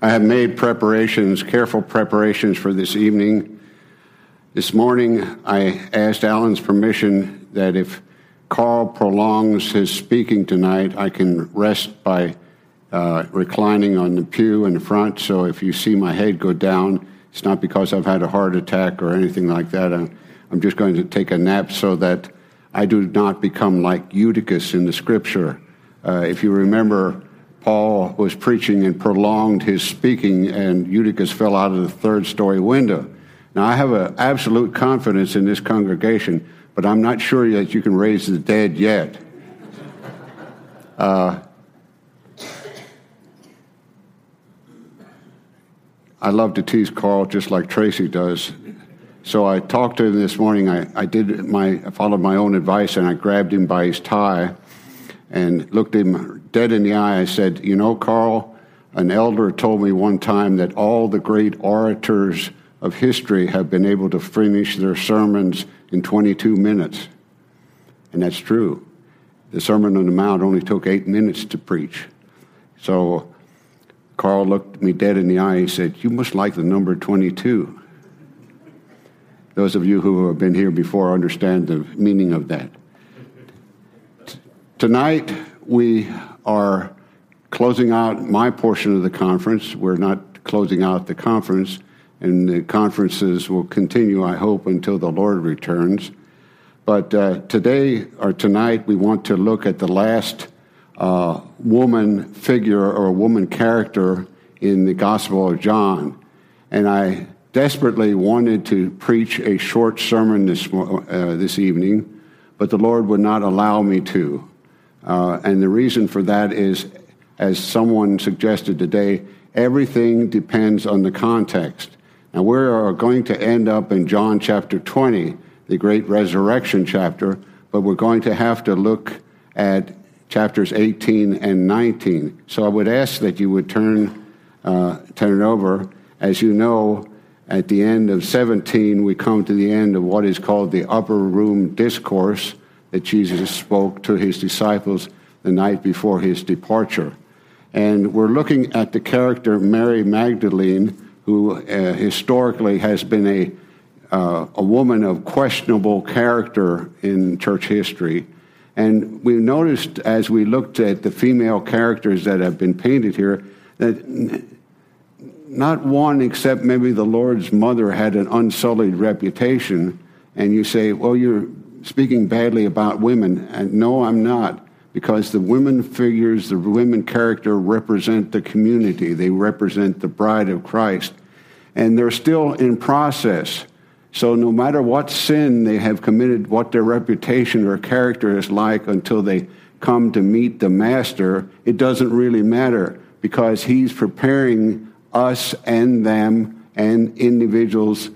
I have made preparations, careful preparations for this evening. This morning, I asked Alan's permission that if Carl prolongs his speaking tonight, I can rest by reclining on the pew in the front. So if you see my head go down, it's not because I've had a heart attack or anything like that. I'm just going to take a nap so that I do not become like Eutychus in the Scripture. If you remember, Paul was preaching and prolonged his speaking, and Eutychus fell out of the third-story window. Now, I have an absolute confidence in this congregation, but I'm not sure that you can raise the dead yet. I love to tease Carl just like Tracy does. So I talked to him this morning. I followed my own advice, and I grabbed him by his tie and looked him dead in the eye. I said, "You know, Carl, an elder told me one time that all the great orators of history have been able to finish their sermons in 22 minutes. And that's true. The Sermon on the Mount only took 8 minutes to preach." So Carl looked me dead in the eye. He said, "You must like the number 22. Those of you who have been here before understand the meaning of that. Tonight, we are closing out my portion of the conference. We're not closing out the conference, and the conferences will continue, I hope, until the Lord returns. But tonight, we want to look at the last woman figure or woman character in the Gospel of John. And I desperately wanted to preach a short sermon this evening, but the Lord would not allow me to. And the reason for that is, as someone suggested today, everything depends on the context. Now, we are going to end up in John chapter 20, the great resurrection chapter, but we're going to have to look at chapters 18 and 19. So I would ask that you would turn over. As you know, at the end of 17, we come to the end of what is called the Upper Room Discourse, that Jesus spoke to his disciples the night before his departure. And we're looking at the character Mary Magdalene, who historically has been a woman of questionable character in church history. And we noticed as we looked at the female characters that have been painted here that not one except maybe the Lord's mother had an unsullied reputation. And you say, "Well, you're speaking badly about women," and no, I'm not, because the women figures, the women character represent the community. They represent the bride of Christ, and they're still in process. So no matter what sin they have committed, what their reputation or character is like until they come to meet the Master, it doesn't really matter, because he's preparing us and them and individuals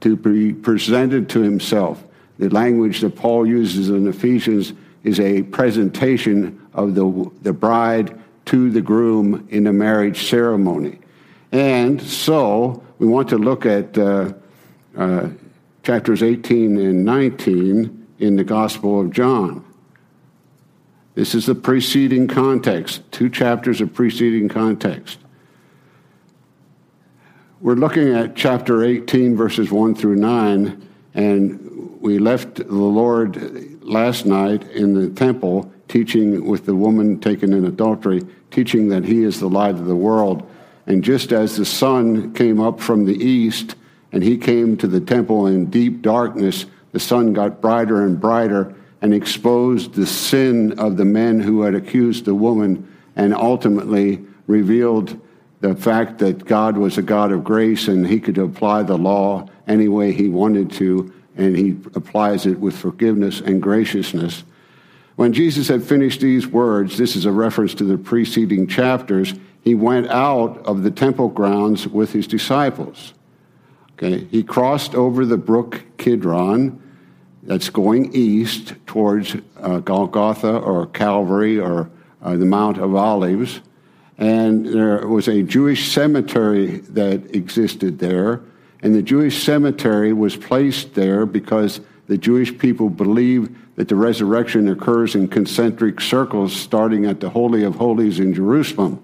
to be presented to himself. The language that Paul uses in Ephesians is a presentation of the bride to the groom in the marriage ceremony. And so we want to look at chapters 18 and 19 in the Gospel of John. This is the preceding context, 2 chapters of preceding context. We're looking at chapter 18, verses 1 through 9, and we left the Lord last night in the temple teaching with the woman taken in adultery, teaching that he is the light of the world. And just as the sun came up from the east and he came to the temple in deep darkness, the sun got brighter and brighter and exposed the sin of the men who had accused the woman, and ultimately revealed the fact that God was a God of grace and he could apply the law any way he wanted to. And he applies it with forgiveness and graciousness. When Jesus had finished these words, this is a reference to the preceding chapters, he went out of the temple grounds with his disciples. Okay, he crossed over the brook Kidron, that's going east towards Golgotha or Calvary or the Mount of Olives. And there was a Jewish cemetery that existed there. And the Jewish cemetery was placed there because the Jewish people believe that the resurrection occurs in concentric circles starting at the Holy of Holies in Jerusalem.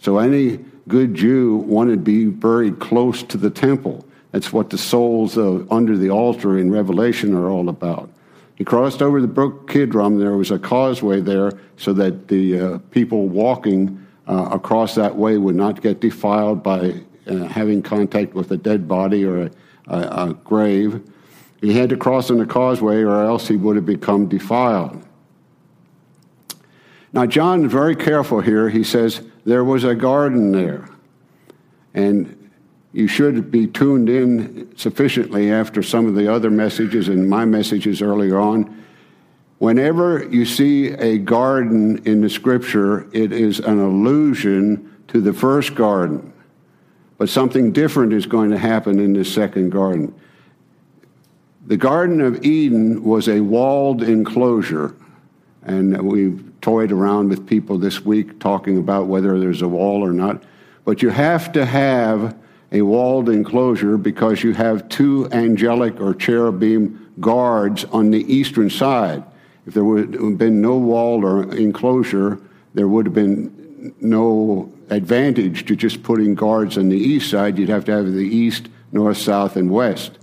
So any good Jew wanted to be buried close to the temple. That's what the souls under the altar in Revelation are all about. He crossed over the brook Kidron. There was a causeway there so that the people walking across that way would not get defiled by having contact with a dead body or a grave. He had to cross on the causeway or else he would have become defiled. Now, John is very careful here. He says, there was a garden there. And you should be tuned in sufficiently after some of the other messages and my messages earlier on. Whenever you see a garden in the Scripture, it is an allusion to the first garden. But something different is going to happen in this second garden. The Garden of Eden was a walled enclosure. And we've toyed around with people this week talking about whether there's a wall or not. But you have to have a walled enclosure because you have two angelic or cherubim guards on the eastern side. If there would have been no wall or enclosure, there would have been no advantage to just putting guards on the east side. You'd have to have the east, north, south, and west.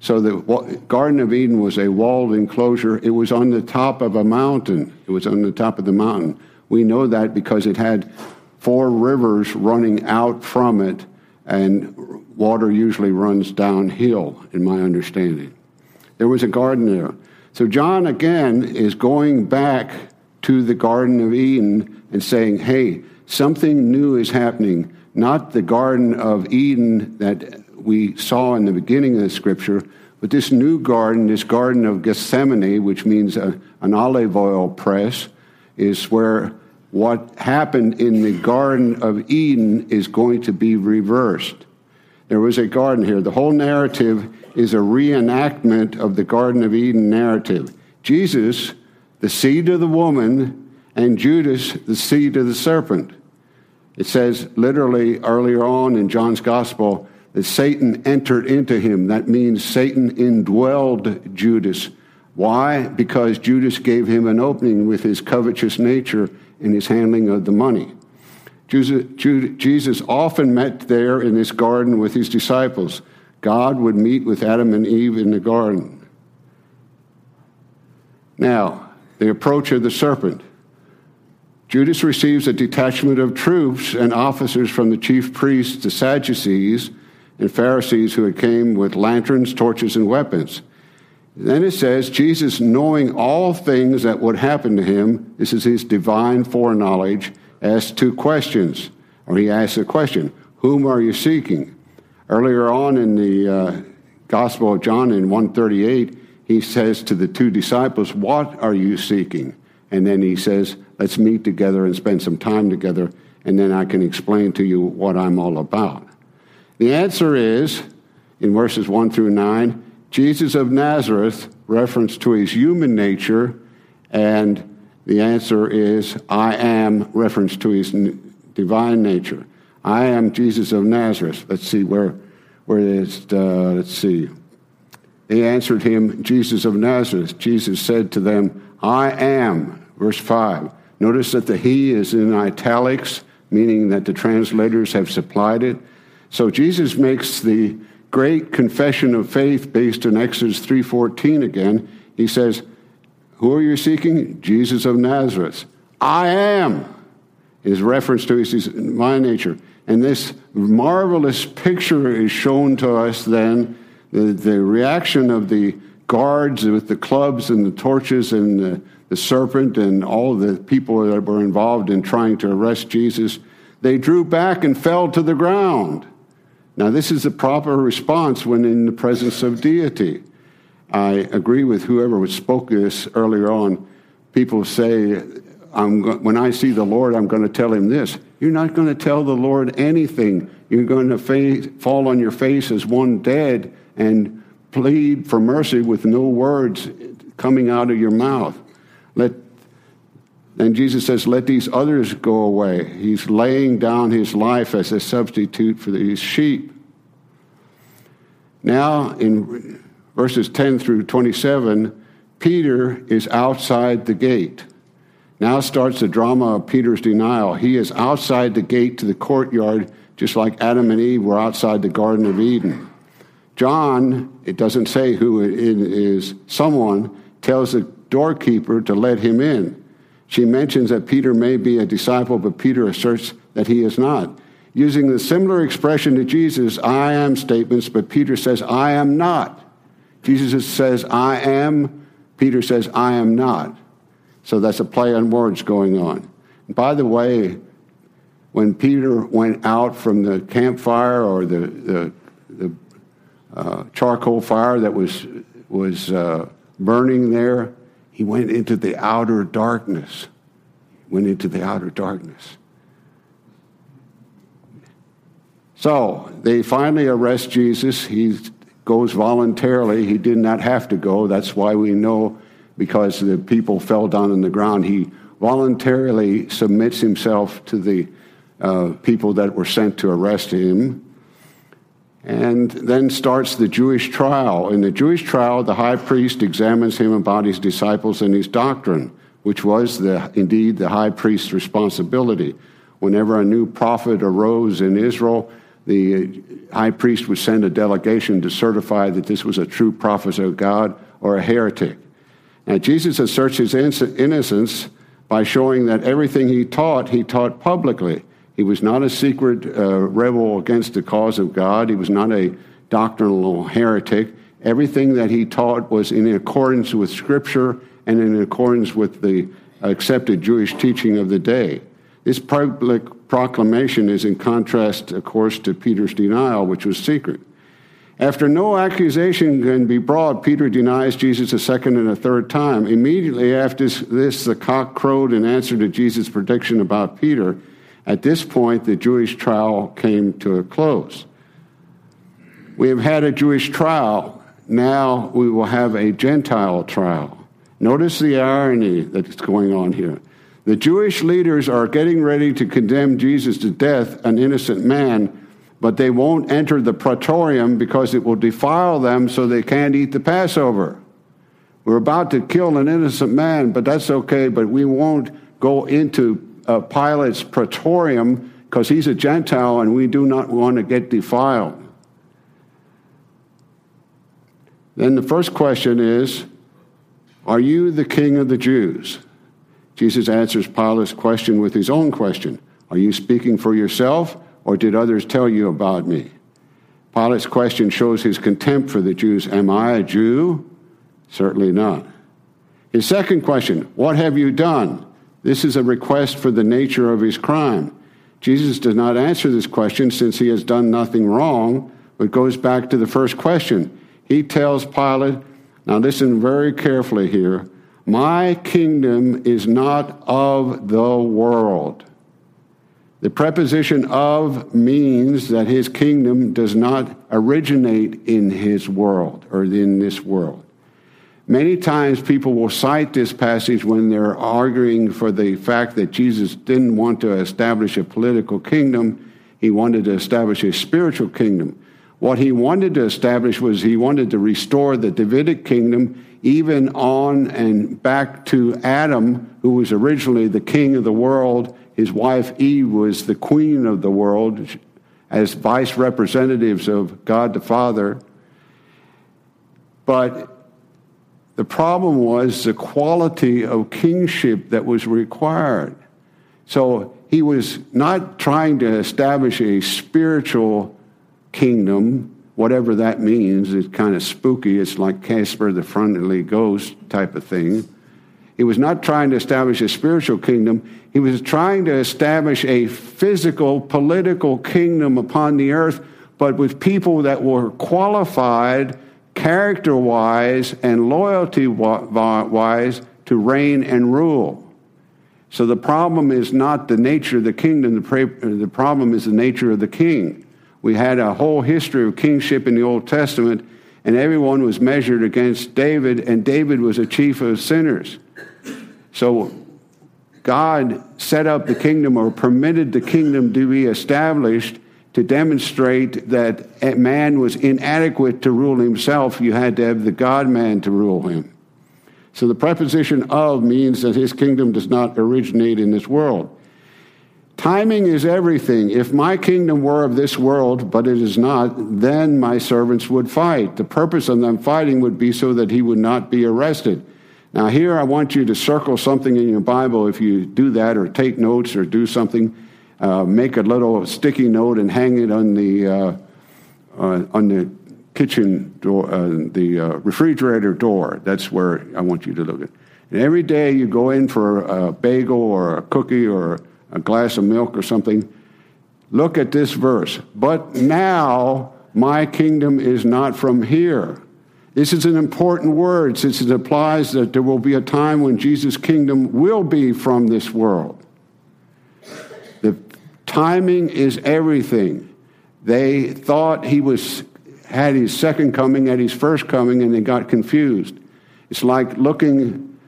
So the Garden of Eden was a walled enclosure. It was on the top of a mountain. It was on the top of the mountain. We know that because it had four rivers running out from it, and water usually runs downhill, in my understanding. There was a garden there. So John, again, is going back to the Garden of Eden and saying, hey, something new is happening. Not the Garden of Eden that we saw in the beginning of the Scripture, but this new garden, this Garden of Gethsemane, which means an olive oil press, is where what happened in the Garden of Eden is going to be reversed. There was a garden here. The whole narrative is a reenactment of the Garden of Eden narrative. Jesus, the seed of the woman, and Judas, the seed of the serpent. It says literally earlier on in John's Gospel, that Satan entered into him. That means Satan indwelled Judas. Why? Because Judas gave him an opening with his covetous nature and his handling of the money. Jesus often met there in this garden with his disciples. God would meet with Adam and Eve in the garden. Now, the approach of the serpent. Judas receives a detachment of troops and officers from the chief priests, the Sadducees, and Pharisees who had came with lanterns, torches, and weapons. Then it says, Jesus, knowing all things that would happen to him, this is his divine foreknowledge, asked two questions, or he asked a question, whom are you seeking? Earlier on in the Gospel of John in 138, he says to the two disciples, what are you seeking? And then he says, let's meet together and spend some time together, and then I can explain to you what I'm all about. The answer is, in verses 1 through 9, Jesus of Nazareth, reference to his human nature, and the answer is, I am, reference to his divine nature. I am Jesus of Nazareth. Let's see where it is. Let's see. They answered him, Jesus of Nazareth. Jesus said to them, I am, verse 5. Notice that the he is in italics, meaning that the translators have supplied it. So Jesus makes the great confession of faith based on Exodus 3:14 again. He says, who are you seeking? Jesus of Nazareth. I am, is reference to his my nature. And this marvelous picture is shown to us then, the reaction of the guards with the clubs and the torches and the serpent and all the people that were involved in trying to arrest Jesus. They drew back and fell to the ground. Now, this is the proper response when in the presence of deity. I agree with whoever spoke this earlier on. People say, when I see the Lord, I'm going to tell him this. You're not going to tell the Lord anything. You're going to fall on your face as one dead and plead for mercy with no words coming out of your mouth. And Jesus says, let these others go away. He's laying down his life as a substitute for these sheep. Now, in verses 10 through 27, Peter is outside the gate. Now starts the drama of Peter's denial. He is outside the gate to the courtyard, just like Adam and Eve were outside the Garden of Eden. John, it doesn't say who it is, someone tells the doorkeeper to let him in. She mentions that Peter may be a disciple, but Peter asserts that he is not. Using the similar expression to Jesus, I am statements, but Peter says, I am not. Jesus says, I am. Peter says, I am not. So that's a play on words going on. And by the way, when Peter went out from the campfire or the charcoal fire that was burning there, he went into the outer darkness. So they finally arrest Jesus. He goes voluntarily. He did not have to go. That's why we know, because the people fell down on the ground. He voluntarily submits himself to the people that were sent to arrest him. And then starts the Jewish trial. In the Jewish trial, the high priest examines him about his disciples and his doctrine, which was indeed the high priest's responsibility. Whenever a new prophet arose in Israel, the high priest would send a delegation to certify that this was a true prophet of God or a heretic. Now, Jesus asserts his innocence by showing that everything he taught publicly. He was not a secret rebel against the cause of God. He was not a doctrinal heretic. Everything that he taught was in accordance with Scripture and in accordance with the accepted Jewish teaching of the day. This public proclamation is in contrast, of course, to Peter's denial, which was secret. After no accusation can be brought, Peter denies Jesus a second and a third time. Immediately after this, the cock crowed in answer to Jesus' prediction about Peter. At this point, the Jewish trial came to a close. We have had a Jewish trial. Now we will have a Gentile trial. Notice the irony that's going on here. The Jewish leaders are getting ready to condemn Jesus to death, an innocent man, but they won't enter the Praetorium because it will defile them, so they can't eat the Passover. We're about to kill an innocent man, but that's okay, but we won't go into Pilate's Praetorium because he's a Gentile and we do not want to get defiled. Then the first question is, are you the king of the Jews? Jesus answers Pilate's question with his own question. Are you speaking for yourself, or did others tell you about me? Pilate's question shows his contempt for the Jews. Am I a Jew? Certainly not. His second question, what have you done? This is a request for the nature of his crime. Jesus does not answer this question since he has done nothing wrong, but goes back to the first question. He tells Pilate, now listen very carefully here, my kingdom is not of the world. The preposition of means that his kingdom does not originate in his world or in this world. Many times people will cite this passage when they're arguing for the fact that Jesus didn't want to establish a political kingdom. He wanted to establish a spiritual kingdom. What he wanted to establish was he wanted to restore the Davidic kingdom even on and back to Adam, who was originally the king of the world. His wife Eve was the queen of the world as vice representatives of God the Father. But the problem was the quality of kingship that was required. So he was not trying to establish a spiritual kingdom, whatever that means. It's kind of spooky. It's like Casper the Friendly Ghost type of thing. He was not trying to establish a spiritual kingdom. He was trying to establish a physical, political kingdom upon the earth, but with people that were qualified character-wise and loyalty-wise to reign and rule. So the problem is not the nature of the kingdom, the problem is the nature of the king. We had a whole history of kingship in the Old Testament, and everyone was measured against David, and David was a chief of sinners. So God set up the kingdom or permitted the kingdom to be established to demonstrate that man was inadequate to rule himself. You had to have the God-man to rule him. So the preposition of means that his kingdom does not originate in this world. Timing is everything. If my kingdom were of this world, but it is not, then my servants would fight. The purpose of them fighting would be so that he would not be arrested. Now here I want you to circle something in your Bible if you do that, or take notes, or do something. Make a little sticky note and hang it on the kitchen door, the refrigerator door. That's where I want you to look at. And every day you go in for a bagel or a cookie or a glass of milk or something, look at this verse. But now my kingdom is not from here. This is an important word, since it implies that there will be a time when Jesus' kingdom will be from this world. The timing is everything. They thought he had his second coming at his first coming, and they got confused. It's like looking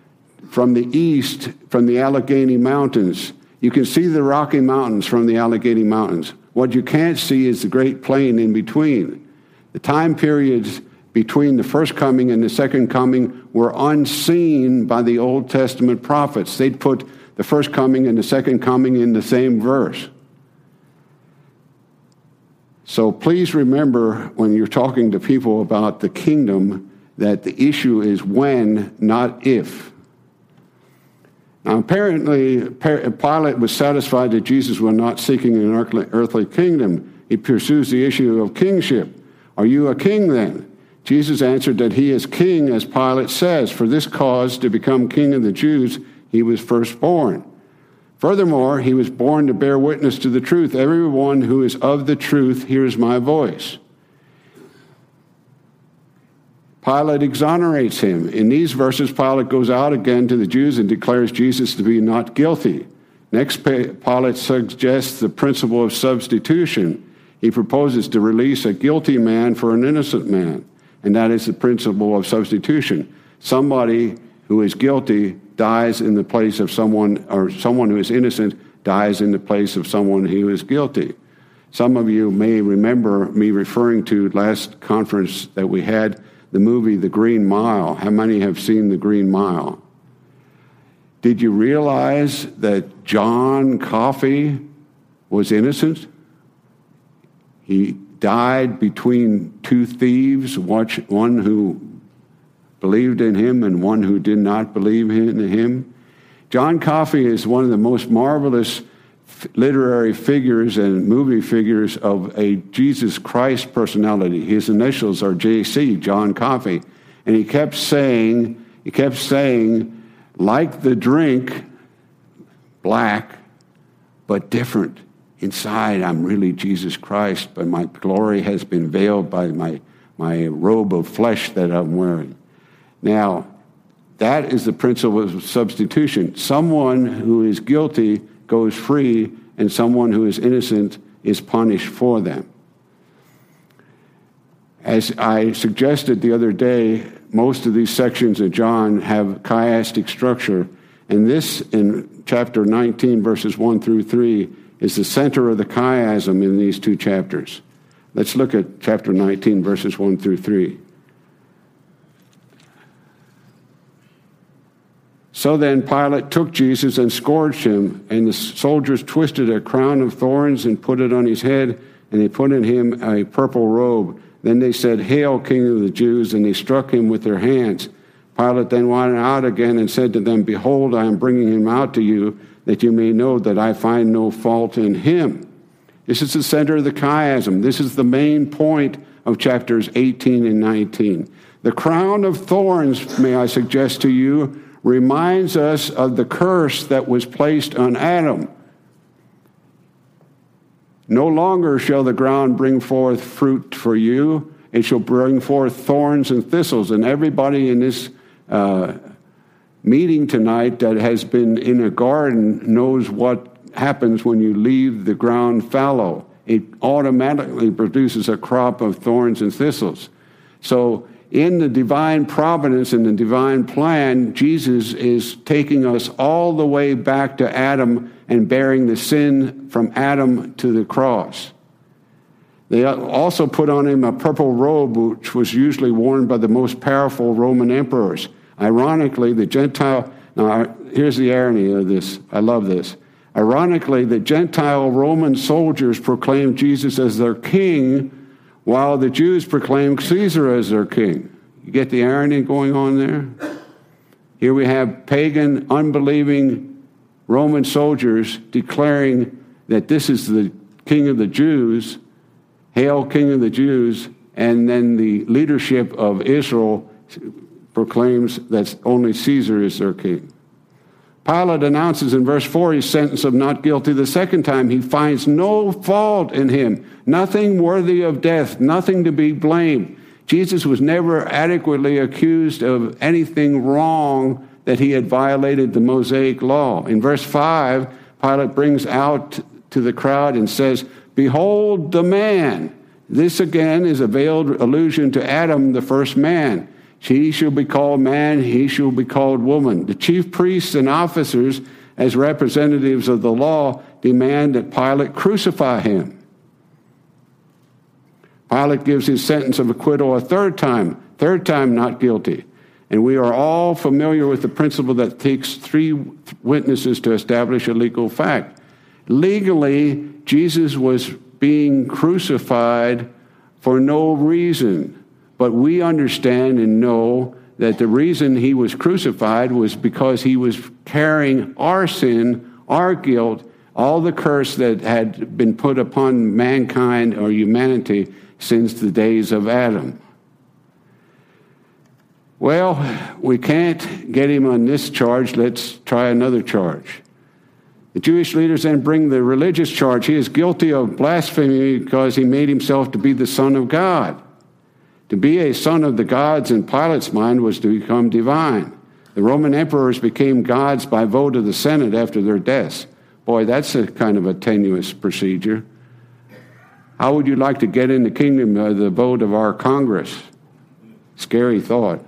from the east, from the Allegheny Mountains. You can see the Rocky Mountains from the Allegheny Mountains. What you can't see is the Great Plain in between. The time periods between the first coming and the second coming were unseen by the Old Testament prophets. They'd put the first coming and the second coming in the same verse. So please remember when you're talking to people about the kingdom that the issue is when, not if. Now, apparently, Pilate was satisfied that Jesus was not seeking an earthly kingdom. He pursues the issue of kingship. Are you a king then? Jesus answered that he is king, as Pilate says. For this cause, to become king of the Jews, he was first born. Furthermore, he was born to bear witness to the truth. Everyone who is of the truth hears my voice. Pilate exonerates him. In these verses, Pilate goes out again to the Jews and declares Jesus to be not guilty. Next, Pilate suggests the principle of substitution. He proposes to release a guilty man for an innocent man, and that is the principle of substitution. Somebody who is guilty dies in the place of someone, or someone who is innocent dies in the place of someone who is guilty. Some of you may remember me referring to last conference that we had, the movie The Green Mile. How many have seen The Green Mile? Did you realize that John Coffey was innocent? He died between two thieves, one who believed in him and one who did not believe in him. John Coffey is one of the most marvelous literary figures and movie figures of a Jesus Christ personality. His initials are J.C., John Coffey. And he kept saying, like the drink, black, but different. Inside, I'm really Jesus Christ, but my glory has been veiled by my robe of flesh that I'm wearing. Now, that is the principle of substitution. Someone who is guilty goes free, and someone who is innocent is punished for them. As I suggested the other day, most of these sections of John have chiastic structure, and this, in chapter 19, verses 1 through 3, is the center of the chiasm in these two chapters. Let's look at chapter 19, verses 1 through 3. So then Pilate took Jesus and scourged him, and the soldiers twisted a crown of thorns and put it on his head, and they put in him a purple robe. Then they said, "Hail, King of the Jews," and they struck him with their hands. Pilate then went out again and said to them, "Behold, I am bringing him out to you, that you may know that I find no fault in him." This is the center of the chiasm. This is the main point of chapters 18 and 19. The crown of thorns, may I suggest to you, reminds us of the curse that was placed on Adam. No longer shall the ground bring forth fruit for you. It shall bring forth thorns and thistles. And everybody in this meeting tonight that has been in a garden knows what happens when you leave the ground fallow. It automatically produces a crop of thorns and thistles. So in the divine providence and the divine plan, Jesus is taking us all the way back to Adam and bearing the sin from Adam to the cross. They also put on him a purple robe, which was usually worn by the most powerful Roman emperors. Ironically, the Gentile, now here's the irony of this, I love this. Ironically, the Gentile Roman soldiers proclaimed Jesus as their king, while the Jews proclaimed Caesar as their king. You get the irony going on there? Here we have pagan, unbelieving Roman soldiers declaring that this is the king of the Jews, hail king of the Jews, and then the leadership of Israel proclaims that only Caesar is their king. Pilate announces in verse 4 his sentence of not guilty the second time. He finds no fault in him, nothing worthy of death, nothing to be blamed. Jesus was never adequately accused of anything wrong that he had violated the Mosaic law. In verse 5, Pilate brings out to the crowd and says, "Behold the man." This again is a veiled allusion to Adam, the first man. She shall be called man, he shall be called woman. The chief priests and officers, as representatives of the law, demand that Pilate crucify him. Pilate gives his sentence of acquittal a third time not guilty. And we are all familiar with the principle that it takes three witnesses to establish a legal fact. Legally, Jesus was being crucified for no reason. But we understand and know that the reason he was crucified was because he was carrying our sin, our guilt, all the curse that had been put upon mankind or humanity since the days of Adam. Well, we can't get him on this charge. Let's try another charge. The Jewish leaders then bring the religious charge. He is guilty of blasphemy because he made himself to be the Son of God. To be a son of the gods in Pilate's mind was to become divine. The Roman emperors became gods by vote of the Senate after their deaths. Boy, that's a kind of a tenuous procedure. How would you like to get in the kingdom by the vote of our Congress? Scary thought.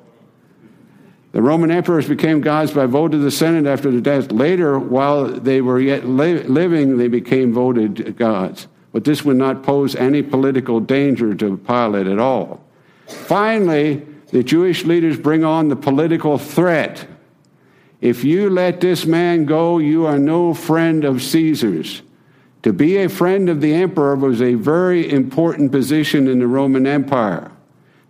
The Roman emperors became gods by vote of the Senate after their death. Later, while they were yet living, they became voted gods. But this would not pose any political danger to Pilate at all. Finally, the Jewish leaders bring on the political threat. If you let this man go, you are no friend of Caesar's. To be a friend of the emperor was a very important position in the Roman Empire.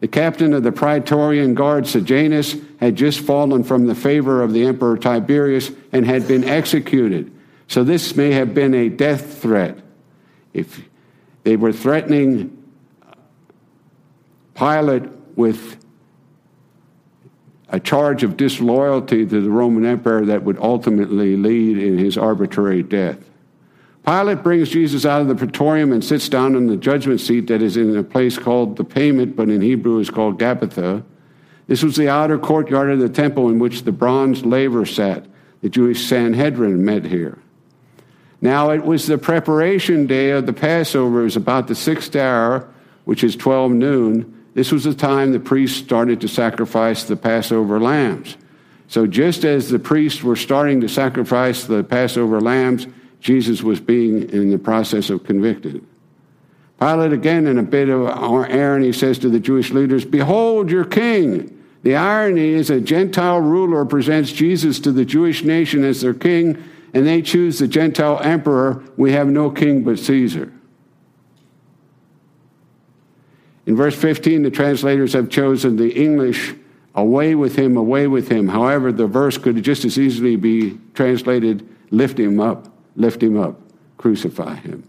The captain of the Praetorian Guard, Sejanus, had just fallen from the favor of the emperor Tiberius and had been executed. So this may have been a death threat. If they were threatening Pilate with a charge of disloyalty to the Roman emperor that would ultimately lead in his arbitrary death. Pilate brings Jesus out of the Praetorium and sits down on the judgment seat that is in a place called the Pavement, but in Hebrew is called Gabbatha. This was the outer courtyard of the temple in which the bronze laver sat. The Jewish Sanhedrin met here. Now it was the preparation day of the Passover. It was about the 6th hour, which is 12 noon. This was the time the priests started to sacrifice the Passover lambs. So just as the priests were starting to sacrifice the Passover lambs, Jesus was being in the process of convicted. Pilate, again, in a bit of irony, says to the Jewish leaders, "Behold your king." The irony is a Gentile ruler presents Jesus to the Jewish nation as their king, and they choose the Gentile emperor. We have no king but Caesar. In verse 15, the translators have chosen the English, "Away with him, away with him." However, the verse could just as easily be translated, lift him up, crucify him."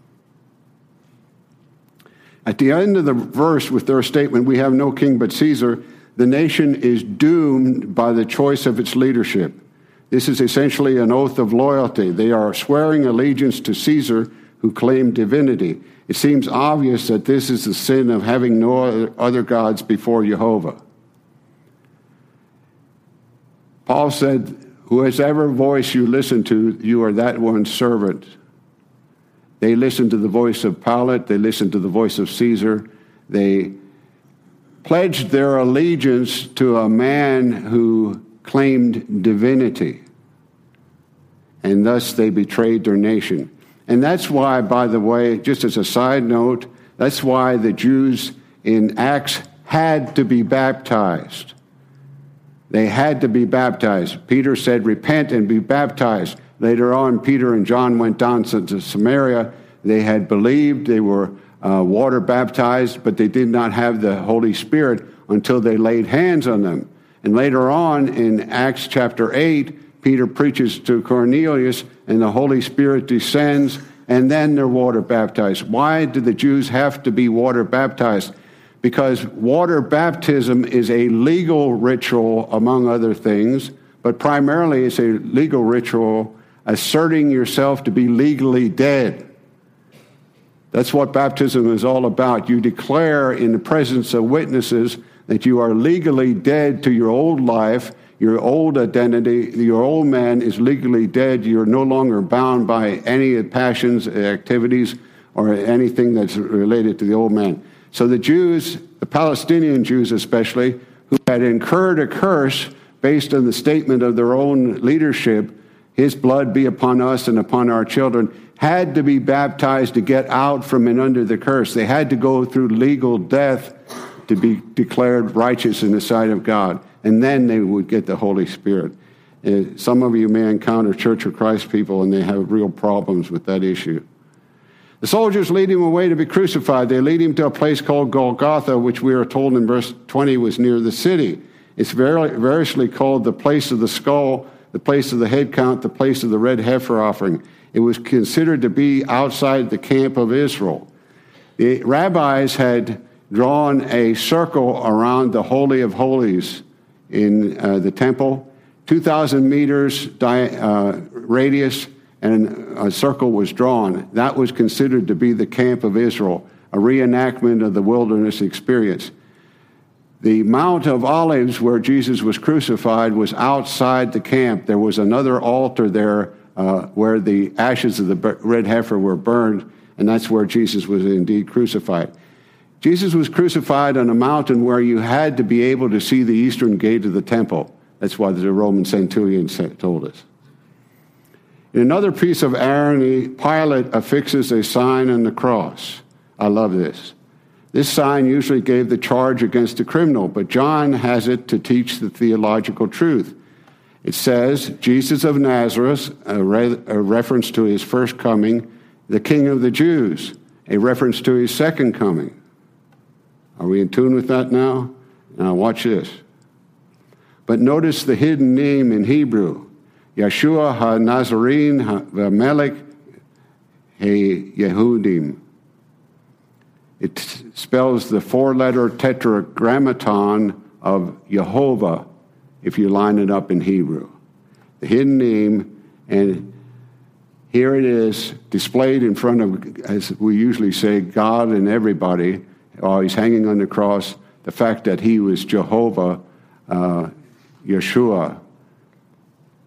At the end of the verse with their statement, "We have no king but Caesar," the nation is doomed by the choice of its leadership. This is essentially an oath of loyalty. They are swearing allegiance to Caesar, who claimed divinity. It seems obvious that this is the sin of having no other gods before Jehovah. Paul said, "Whoever voice you listen to, you are that one's servant." They listened to the voice of Pilate. They listened to the voice of Caesar. They pledged their allegiance to a man who claimed divinity. And thus they betrayed their nation. And that's why, by the way, just as a side note, that's why the Jews in Acts had to be baptized. They had to be baptized. Peter said, repent and be baptized. Later on, Peter and John went down to Samaria. They had believed. They were water baptized, but they did not have the Holy Spirit until they laid hands on them. And later on in Acts chapter 8, Peter preaches to Cornelius, and the Holy Spirit descends, and then they're water baptized. Why do the Jews have to be water baptized? Because water baptism is a legal ritual, among other things, but primarily it's a legal ritual asserting yourself to be legally dead. That's what baptism is all about. You declare in the presence of witnesses that you are legally dead to your old life, your old identity, your old man is legally dead. You're no longer bound by any passions, activities, or anything that's related to the old man. So the Jews, the Palestinian Jews especially, who had incurred a curse based on the statement of their own leadership, his blood be upon us and upon our children, had to be baptized to get out from and under the curse. They had to go through legal death to be declared righteous in the sight of God. And then they would get the Holy Spirit. Some of you may encounter Church of Christ people, and they have real problems with that issue. The soldiers lead him away to be crucified. They lead him to a place called Golgotha, which we are told in verse 20 was near the city. It's variously called the place of the skull, the place of the head count, the place of the red heifer offering. It was considered to be outside the camp of Israel. The rabbis had drawn a circle around the Holy of Holies in the temple, 2,000 meters radius, and a circle was drawn. That was considered to be the camp of Israel, a reenactment of the wilderness experience. The Mount of Olives, where Jesus was crucified, was outside the camp. There was another altar there where the ashes of the red heifer were burned, and that's where Jesus was indeed crucified. Jesus was crucified on a mountain where you had to be able to see the eastern gate of the temple. That's why the Roman centurion told us. In another piece of irony, Pilate affixes a sign on the cross. I love this. This sign usually gave the charge against the criminal, but John has it to teach the theological truth. It says, Jesus of Nazareth, a reference to his first coming, the King of the Jews, a reference to his second coming. Are we in tune with that now? Now watch this. But notice the hidden name in Hebrew, Yeshua ha-Nazarene ha-Melech ha-Yehudim. It spells the four-letter tetragrammaton of Jehovah, if you line it up in Hebrew. The hidden name, and here it is displayed in front of, as we usually say, God and everybody, while he's hanging on the cross, the fact that he was Jehovah, Yeshua.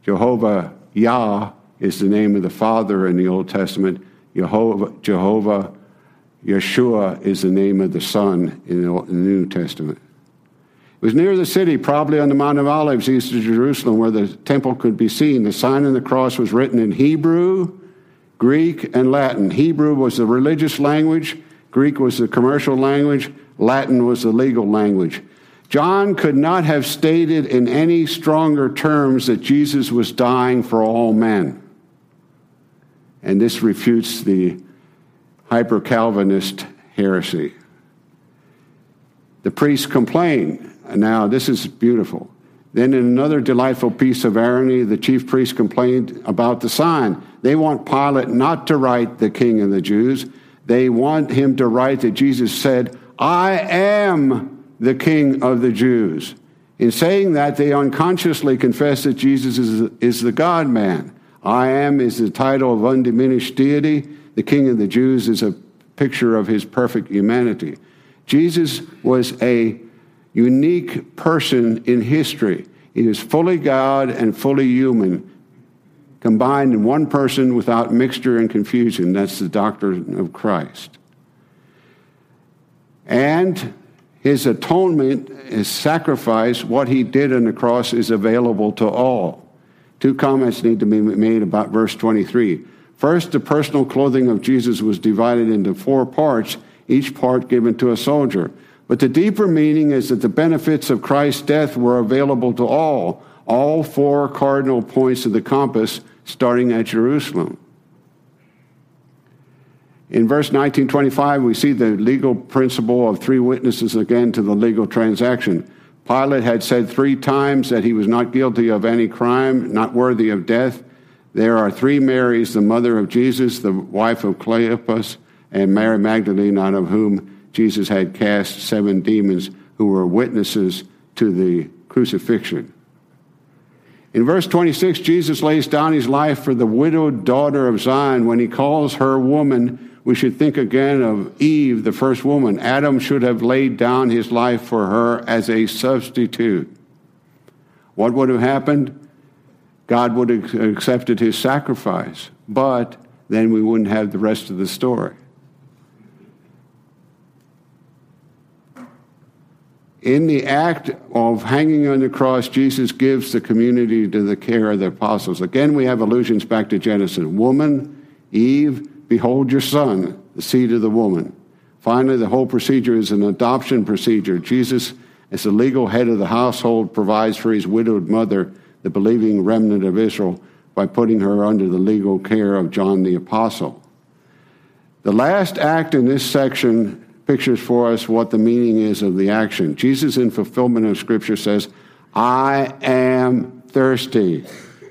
Jehovah Yah is the name of the Father in the Old Testament. Jehovah Yeshua is the name of the Son in the New Testament. It was near the city, probably on the Mount of Olives, east of Jerusalem, where the temple could be seen. The sign on the cross was written in Hebrew, Greek, and Latin. Hebrew was the religious language, Greek was the commercial language, Latin was the legal language. John could not have stated in any stronger terms that Jesus was dying for all men. And this refutes the hyper-Calvinist heresy. The priests complain. Now, this is beautiful. Then in another delightful piece of irony, the chief priests complained about the sign. They want Pilate not to write the King of the Jews. They want him to write that Jesus said, I am the King of the Jews. In saying that, they unconsciously confess that Jesus is the God-man. I am is the title of undiminished deity. The King of the Jews is a picture of his perfect humanity. Jesus was a unique person in history. He was fully God and fully human, combined in one person without mixture and confusion. That's the doctrine of Christ. And his atonement, his sacrifice, what he did on the cross is available to all. Two comments need to be made about verse 23. First, the personal clothing of Jesus was divided into four parts, each part given to a soldier. But the deeper meaning is that the benefits of Christ's death were available to all four cardinal points of the compass, starting at Jerusalem. In verse 19:25, we see the legal principle of three witnesses again to the legal transaction. Pilate had said 3 times that he was not guilty of any crime, not worthy of death. There are 3 Marys, the mother of Jesus, the wife of Cleopas, and Mary Magdalene, out of whom Jesus had cast 7 demons, who were witnesses to the crucifixion. In verse 26, Jesus lays down his life for the widowed daughter of Zion. When he calls her woman, we should think again of Eve, the first woman. Adam should have laid down his life for her as a substitute. What would have happened? God would have accepted his sacrifice, but then we wouldn't have the rest of the story. In the act of hanging on the cross, Jesus gives the community to the care of the apostles. Again, we have allusions back to Genesis. Woman, Eve, behold your son, the seed of the woman. Finally, the whole procedure is an adoption procedure. Jesus, as the legal head of the household, provides for his widowed mother, the believing remnant of Israel, by putting her under the legal care of John the Apostle. The last act in this section pictures for us what the meaning is of the action. Jesus, in fulfillment of Scripture, says, "I am thirsty,"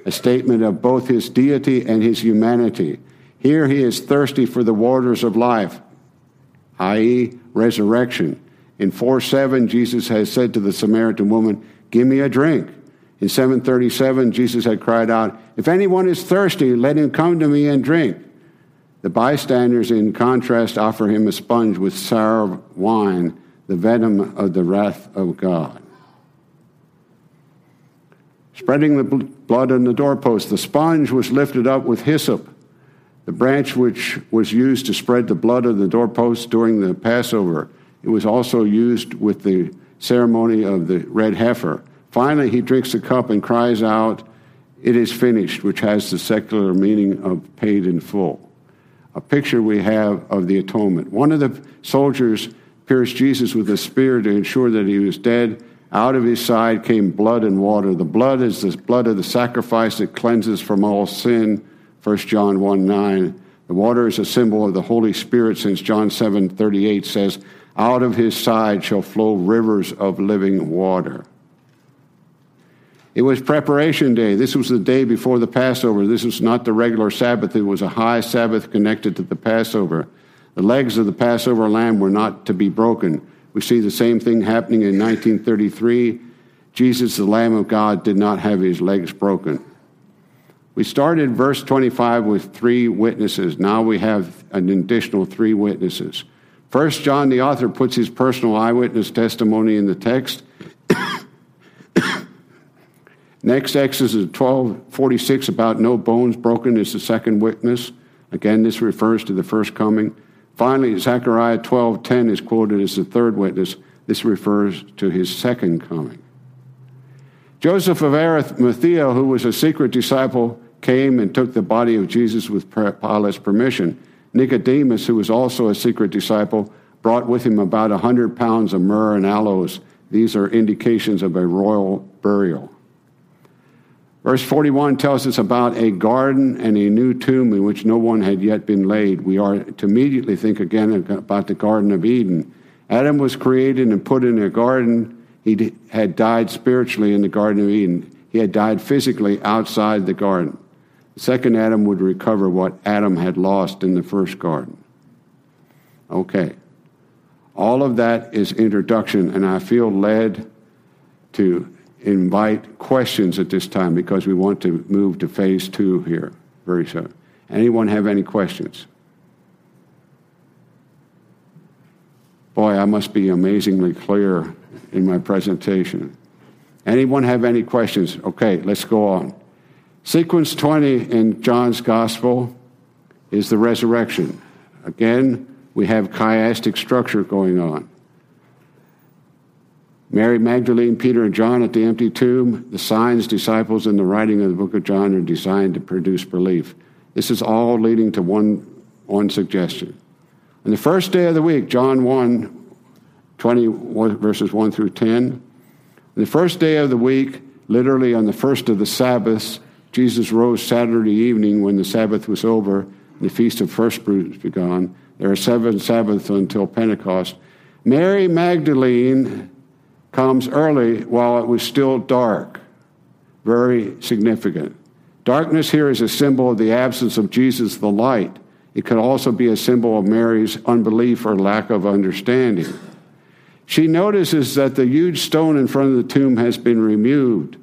a statement of both his deity and his humanity. Here he is thirsty for the waters of life, i.e. resurrection. In 4:7, Jesus has said to the Samaritan woman, "Give me a drink." In 7:37, Jesus had cried out, "If anyone is thirsty, let him come to me and drink." The bystanders, in contrast, offer him a sponge with sour wine, the venom of the wrath of God. Spreading the blood on the doorpost, the sponge was lifted up with hyssop. The branch which was used to spread the blood of the doorpost during the Passover, it was also used with the ceremony of the red heifer. Finally, he drinks the cup and cries out, "It is finished," which has the secular meaning of paid in full. A picture we have of the atonement. One of the soldiers pierced Jesus with a spear to ensure that he was dead. Out of his side came blood and water. The blood is the blood of the sacrifice that cleanses from all sin, 1 John 1:9. The water is a symbol of the Holy Spirit, since John 7:38 says, "Out of his side shall flow rivers of living water." It was preparation day. This was the day before the Passover. This was not the regular Sabbath. It was a high Sabbath connected to the Passover. The legs of the Passover lamb were not to be broken. We see the same thing happening in 1933. Jesus, the Lamb of God, did not have his legs broken. We started verse 25 with 3 witnesses. Now we have an additional 3 witnesses. First, John, the author, puts his personal eyewitness testimony in the text. Next, Exodus 12:46, about no bones broken, is the second witness. Again, this refers to the first coming. Finally, Zechariah 12:10 is quoted as the third witness. This refers to his second coming. Joseph of Arimathea, who was a secret disciple, came and took the body of Jesus with Pilate's permission. Nicodemus, who was also a secret disciple, brought with him about 100 pounds of myrrh and aloes. These are indications of a royal burial. Verse 41 tells us about a garden and a new tomb in which no one had yet been laid. We are to immediately think again about the Garden of Eden. Adam was created and put in a garden. He had died spiritually in the Garden of Eden. He had died physically outside the garden. The second Adam would recover what Adam had lost in the first garden. Okay. All of that is introduction, and I feel led to invite questions at this time because we want to move to phase 2 here very soon. Anyone have any questions? Boy, I must be amazingly clear in my presentation. Anyone have any questions? Okay, let's go on. Sequence 20 in John's Gospel is the resurrection. Again, we have chiastic structure going on. Mary Magdalene, Peter, and John at the empty tomb. The signs, disciples, and the writing of the book of John are designed to produce belief. This is all leading to one suggestion. On the first day of the week, John 1, 20, verses 1 through 10. The first day of the week, literally on the first of the Sabbaths, Jesus rose Saturday evening when the Sabbath was over, and the Feast of First Fruits began. There are 7 Sabbaths until Pentecost. Mary Magdalene comes early while it was still dark. Very significant. Darkness here is a symbol of the absence of Jesus, the light. It could also be a symbol of Mary's unbelief or lack of understanding. She notices that the huge stone in front of the tomb has been removed.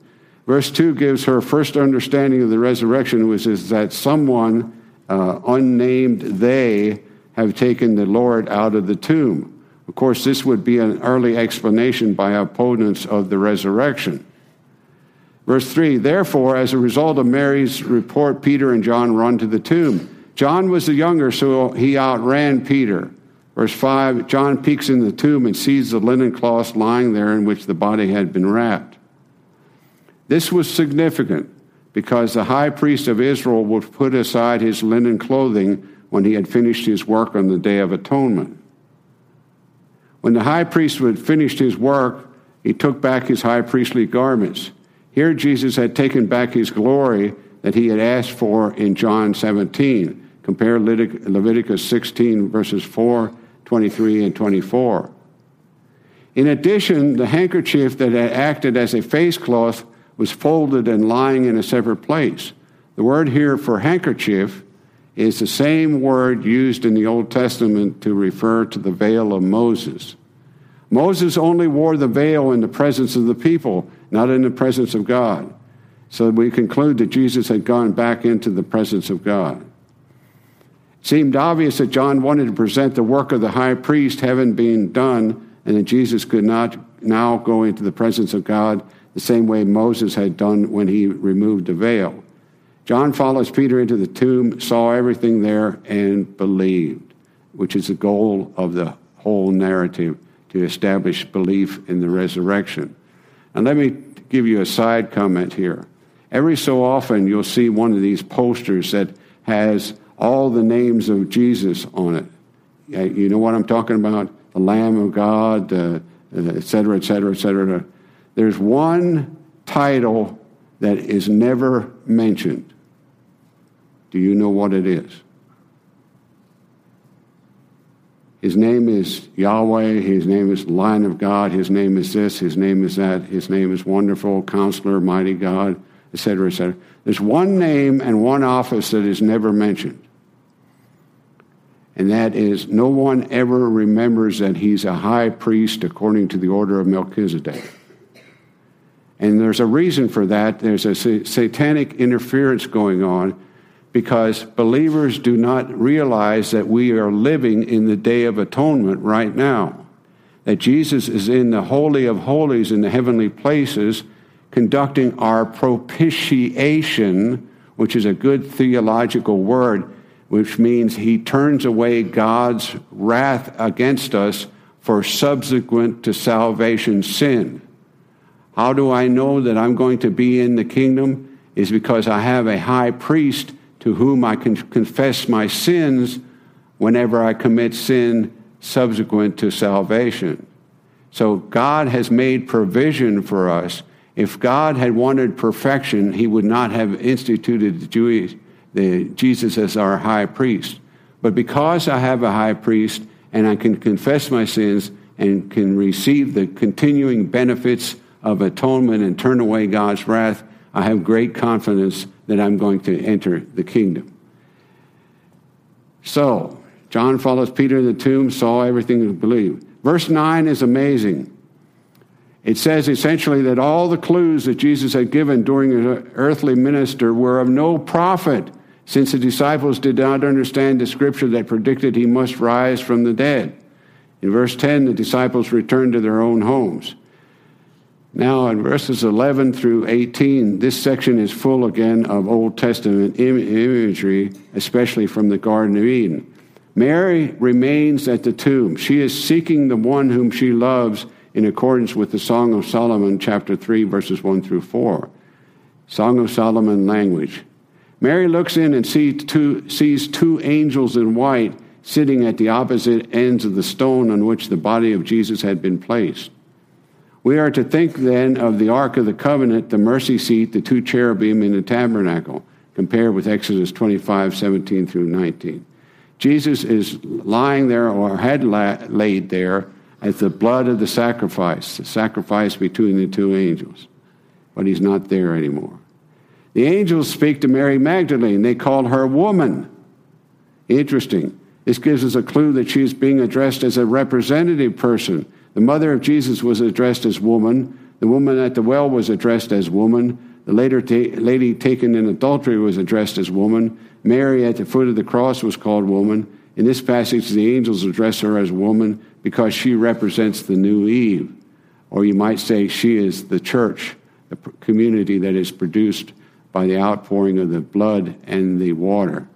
Verse 2 gives her first understanding of the resurrection, which is that someone, unnamed they, have taken the Lord out of the tomb. Of course, this would be an early explanation by opponents of the resurrection. Verse 3, therefore, as a result of Mary's report, Peter and John run to the tomb. John was the younger, so he outran Peter. Verse 5, John peeks in the tomb and sees the linen cloths lying there in which the body had been wrapped. This was significant because the high priest of Israel would put aside his linen clothing when he had finished his work on the Day of Atonement. When the high priest had finished his work, he took back his high priestly garments. Here Jesus had taken back his glory that he had asked for in John 17. Compare Leviticus 16, verses 4, 23, and 24. In addition, the handkerchief that had acted as a face cloth was folded and lying in a separate place. The word here for handkerchief is the same word used in the Old Testament to refer to the veil of Moses. Moses only wore the veil in the presence of the people, not in the presence of God. So we conclude that Jesus had gone back into the presence of God. It seemed obvious that John wanted to present the work of the high priest, heaven being done, and that Jesus could not now go into the presence of God the same way Moses had done when he removed the veil. John follows Peter into the tomb, saw everything there, and believed, which is the goal of the whole narrative, to establish belief in the resurrection. And let me give you a side comment here. Every so often you'll see one of these posters that has all the names of Jesus on it. You know what I'm talking about? The Lamb of God, et cetera, et cetera, et cetera. There's one title that is never mentioned. Do you know what it is? His name is Yahweh. His name is Lion of God. His name is this. His name is that. His name is Wonderful, Counselor, Mighty God, et cetera, et cetera. There's one name and one office that is never mentioned. And that is, no one ever remembers that he's a high priest according to the order of Melchizedek. And there's a reason for that. There's a satanic interference going on because believers do not realize that we are living in the Day of Atonement right now, that Jesus is in the Holy of Holies in the heavenly places conducting our propitiation, which is a good theological word, which means he turns away God's wrath against us for subsequent to salvation sin. How do I know that I'm going to be in the kingdom? Is because I have a high priest to whom I can confess my sins whenever I commit sin subsequent to salvation. So God has made provision for us. If God had wanted perfection, he would not have instituted Jesus as our high priest. But because I have a high priest and I can confess my sins and can receive the continuing benefits of atonement and turn away God's wrath, I have great confidence that I'm going to enter the kingdom. So, John follows Peter in the tomb, saw everything and believed. Verse 9 is amazing. It says essentially that all the clues that Jesus had given during his earthly ministry were of no profit, since the disciples did not understand the scripture that predicted he must rise from the dead. In verse 10, the disciples returned to their own homes. Now, in verses 11 through 18, this section is full again of Old Testament imagery, especially from the Garden of Eden. Mary remains at the tomb. She is seeking the one whom she loves in accordance with the Song of Solomon, chapter 3, verses 1 through 4. Song of Solomon language. Mary looks in and sees two angels in white sitting at the opposite ends of the stone on which the body of Jesus had been placed. We are to think then of the Ark of the Covenant, the mercy seat, the two cherubim, and the tabernacle, compared with Exodus 25:17 through 19. Jesus is lying there, or had laid there, as the blood of the sacrifice between the two angels. But he's not there anymore. The angels speak to Mary Magdalene. They called her woman. Interesting. This gives us a clue that she's being addressed as a representative person. The mother of Jesus was addressed as woman. The woman at the well was addressed as woman. The later lady taken in adultery was addressed as woman. Mary at the foot of the cross was called woman. In this passage, the angels address her as woman because she represents the new Eve. Or you might say she is the church, the community that is produced by the outpouring of the blood and the water.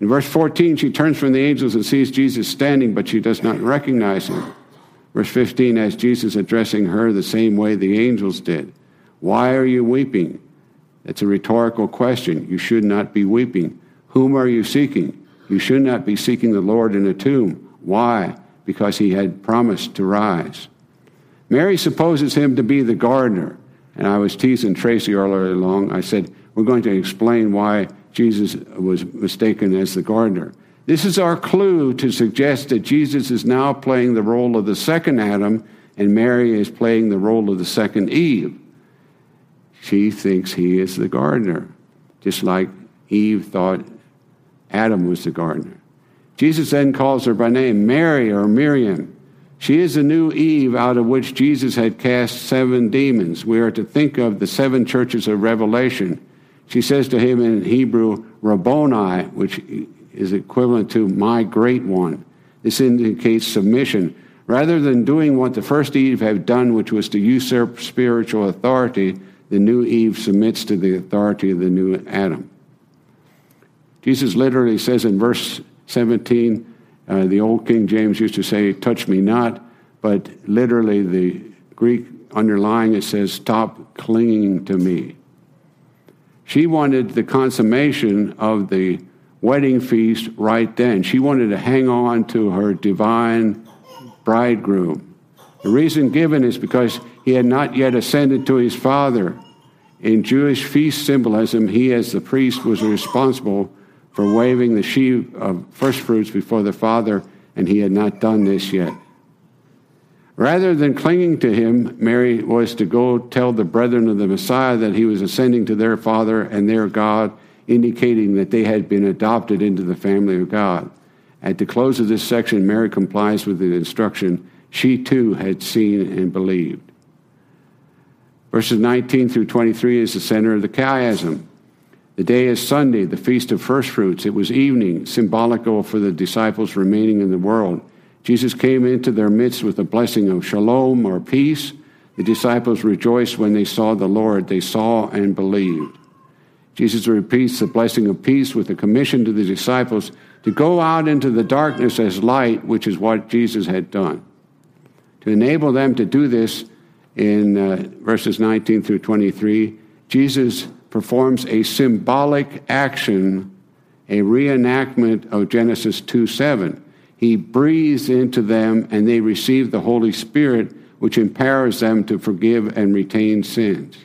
In verse 14, she turns from the angels and sees Jesus standing, but she does not recognize him. Verse 15, as Jesus addressing her the same way the angels did. Why are you weeping? It's a rhetorical question. You should not be weeping. Whom are you seeking? You should not be seeking the Lord in a tomb. Why? Because he had promised to rise. Mary supposes him to be the gardener. And I was teasing Tracy earlier along. I said, we're going to explain why Jesus was mistaken as the gardener. This is our clue to suggest that Jesus is now playing the role of the second Adam, and Mary is playing the role of the second Eve. She thinks he is the gardener, just like Eve thought Adam was the gardener. Jesus then calls her by name, Mary or Miriam. She is the new Eve out of which Jesus had cast 7 demons. We are to think of the 7 churches of Revelation. She says to him in Hebrew, Rabboni, which is equivalent to my great one. This indicates submission. Rather than doing what the first Eve had done, which was to usurp spiritual authority, the new Eve submits to the authority of the new Adam. Jesus literally says in verse 17, the old King James used to say, touch me not, but literally the Greek underlying it says, stop clinging to me. She wanted the consummation of the wedding feast right then. She wanted to hang on to her divine bridegroom. The reason given is because he had not yet ascended to his Father. In Jewish feast symbolism, he as the priest was responsible for waving the sheaf of first fruits before the Father, and he had not done this yet. Rather than clinging to him, Mary was to go tell the brethren of the Messiah that he was ascending to their Father and their God, indicating that they had been adopted into the family of God. At the close of this section, Mary complies with the instruction. She too had seen and believed. Verses 19 through 23 is the center of the chiasm. The day is Sunday, the Feast of First Fruits. It was evening, symbolical for the disciples remaining in the world. Jesus came into their midst with a blessing of shalom or peace. The disciples rejoiced when they saw the Lord. They saw and believed. Jesus repeats the blessing of peace with a commission to the disciples to go out into the darkness as light, which is what Jesus had done. To enable them to do this in verses 19 through 23, Jesus performs a symbolic action, a reenactment of Genesis 2:7. He breathes into them, and they receive the Holy Spirit, which empowers them to forgive and retain sins.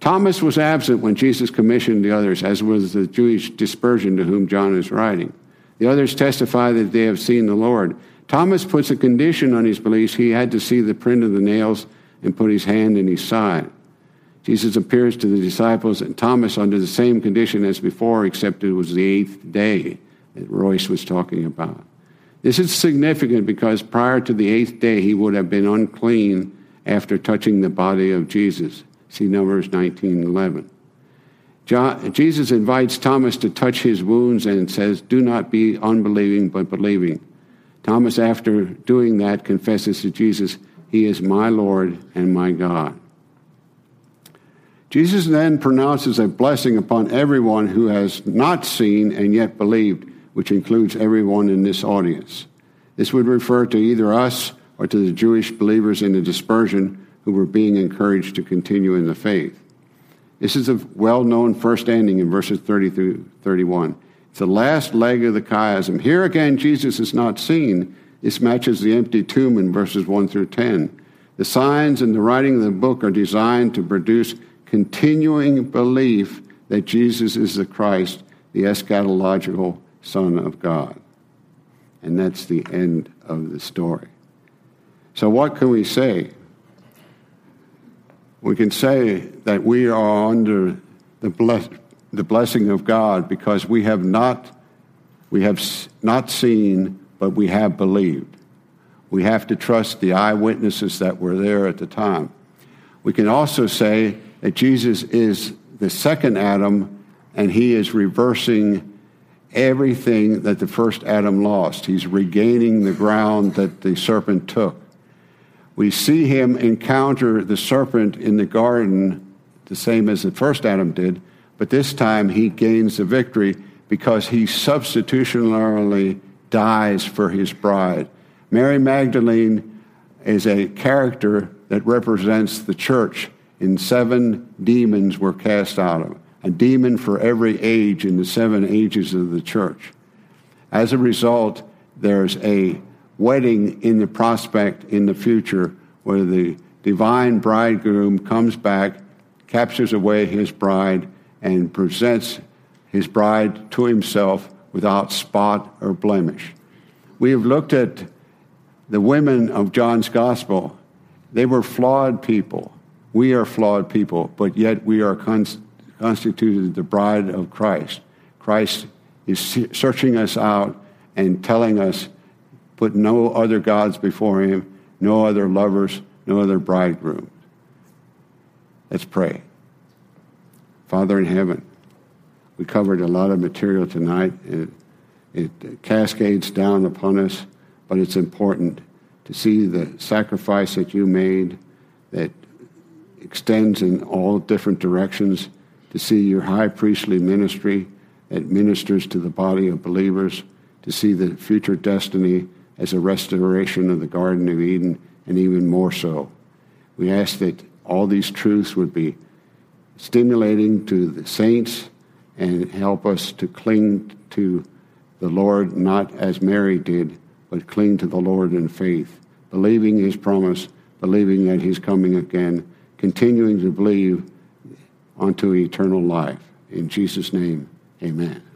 Thomas was absent when Jesus commissioned the others, as was the Jewish dispersion to whom John is writing. The others testify that they have seen the Lord. Thomas puts a condition on his beliefs. He had to see the print of the nails and put his hand in his side. Jesus appears to the disciples and Thomas under the same condition as before, except it was the 8th day that Royce was talking about. This is significant because prior to the 8th day, he would have been unclean after touching the body of Jesus. See Numbers 19:11. Jesus invites Thomas to touch his wounds and says, do not be unbelieving, but believing. Thomas, after doing that, confesses to Jesus, he is my Lord and my God. Jesus then pronounces a blessing upon everyone who has not seen and yet believed, which includes everyone in this audience. This would refer to either us or to the Jewish believers in the dispersion who were being encouraged to continue in the faith. This is a well-known first ending in verses 30 through 31. It's the last leg of the chiasm. Here again, Jesus is not seen. This matches the empty tomb in verses 1 through 10. The signs and the writing of the book are designed to produce continuing belief that Jesus is the Christ, the eschatological Son of God. And that's the end of the story. So what can we say? We can say that we are under the blessing of God because we have not seen, but we have believed. We have to trust the eyewitnesses that were there at the time. We can also say that Jesus is the second Adam, and he is reversing everything that the first Adam lost. He's regaining the ground that the serpent took. We see him encounter the serpent in the garden, the same as the first Adam did, but this time he gains the victory because he substitutionarily dies for his bride. Mary Magdalene is a character that represents the church. In 7 demons were cast out of him, a demon for every age in the 7 ages of the church. As a result, there's a wedding in the prospect in the future where the divine bridegroom comes back, captures away his bride, and presents his bride to himself without spot or blemish. We have looked at the women of John's gospel. They were flawed people. We are flawed people, but yet we are constituted the bride of Christ. Christ is searching us out and telling us, put no other gods before him, no other lovers, no other bridegrooms. Let's pray. Father in heaven, we covered a lot of material tonight. It cascades down upon us, but it's important to see the sacrifice that you made that extends in all different directions, to see your high priestly ministry that ministers to the body of believers, to see the future destiny as a restoration of the Garden of Eden, and even more so. We ask that all these truths would be stimulating to the saints and help us to cling to the Lord, not as Mary did, but cling to the Lord in faith, believing his promise, believing that he's coming again, continuing to believe unto eternal life. In Jesus' name, amen.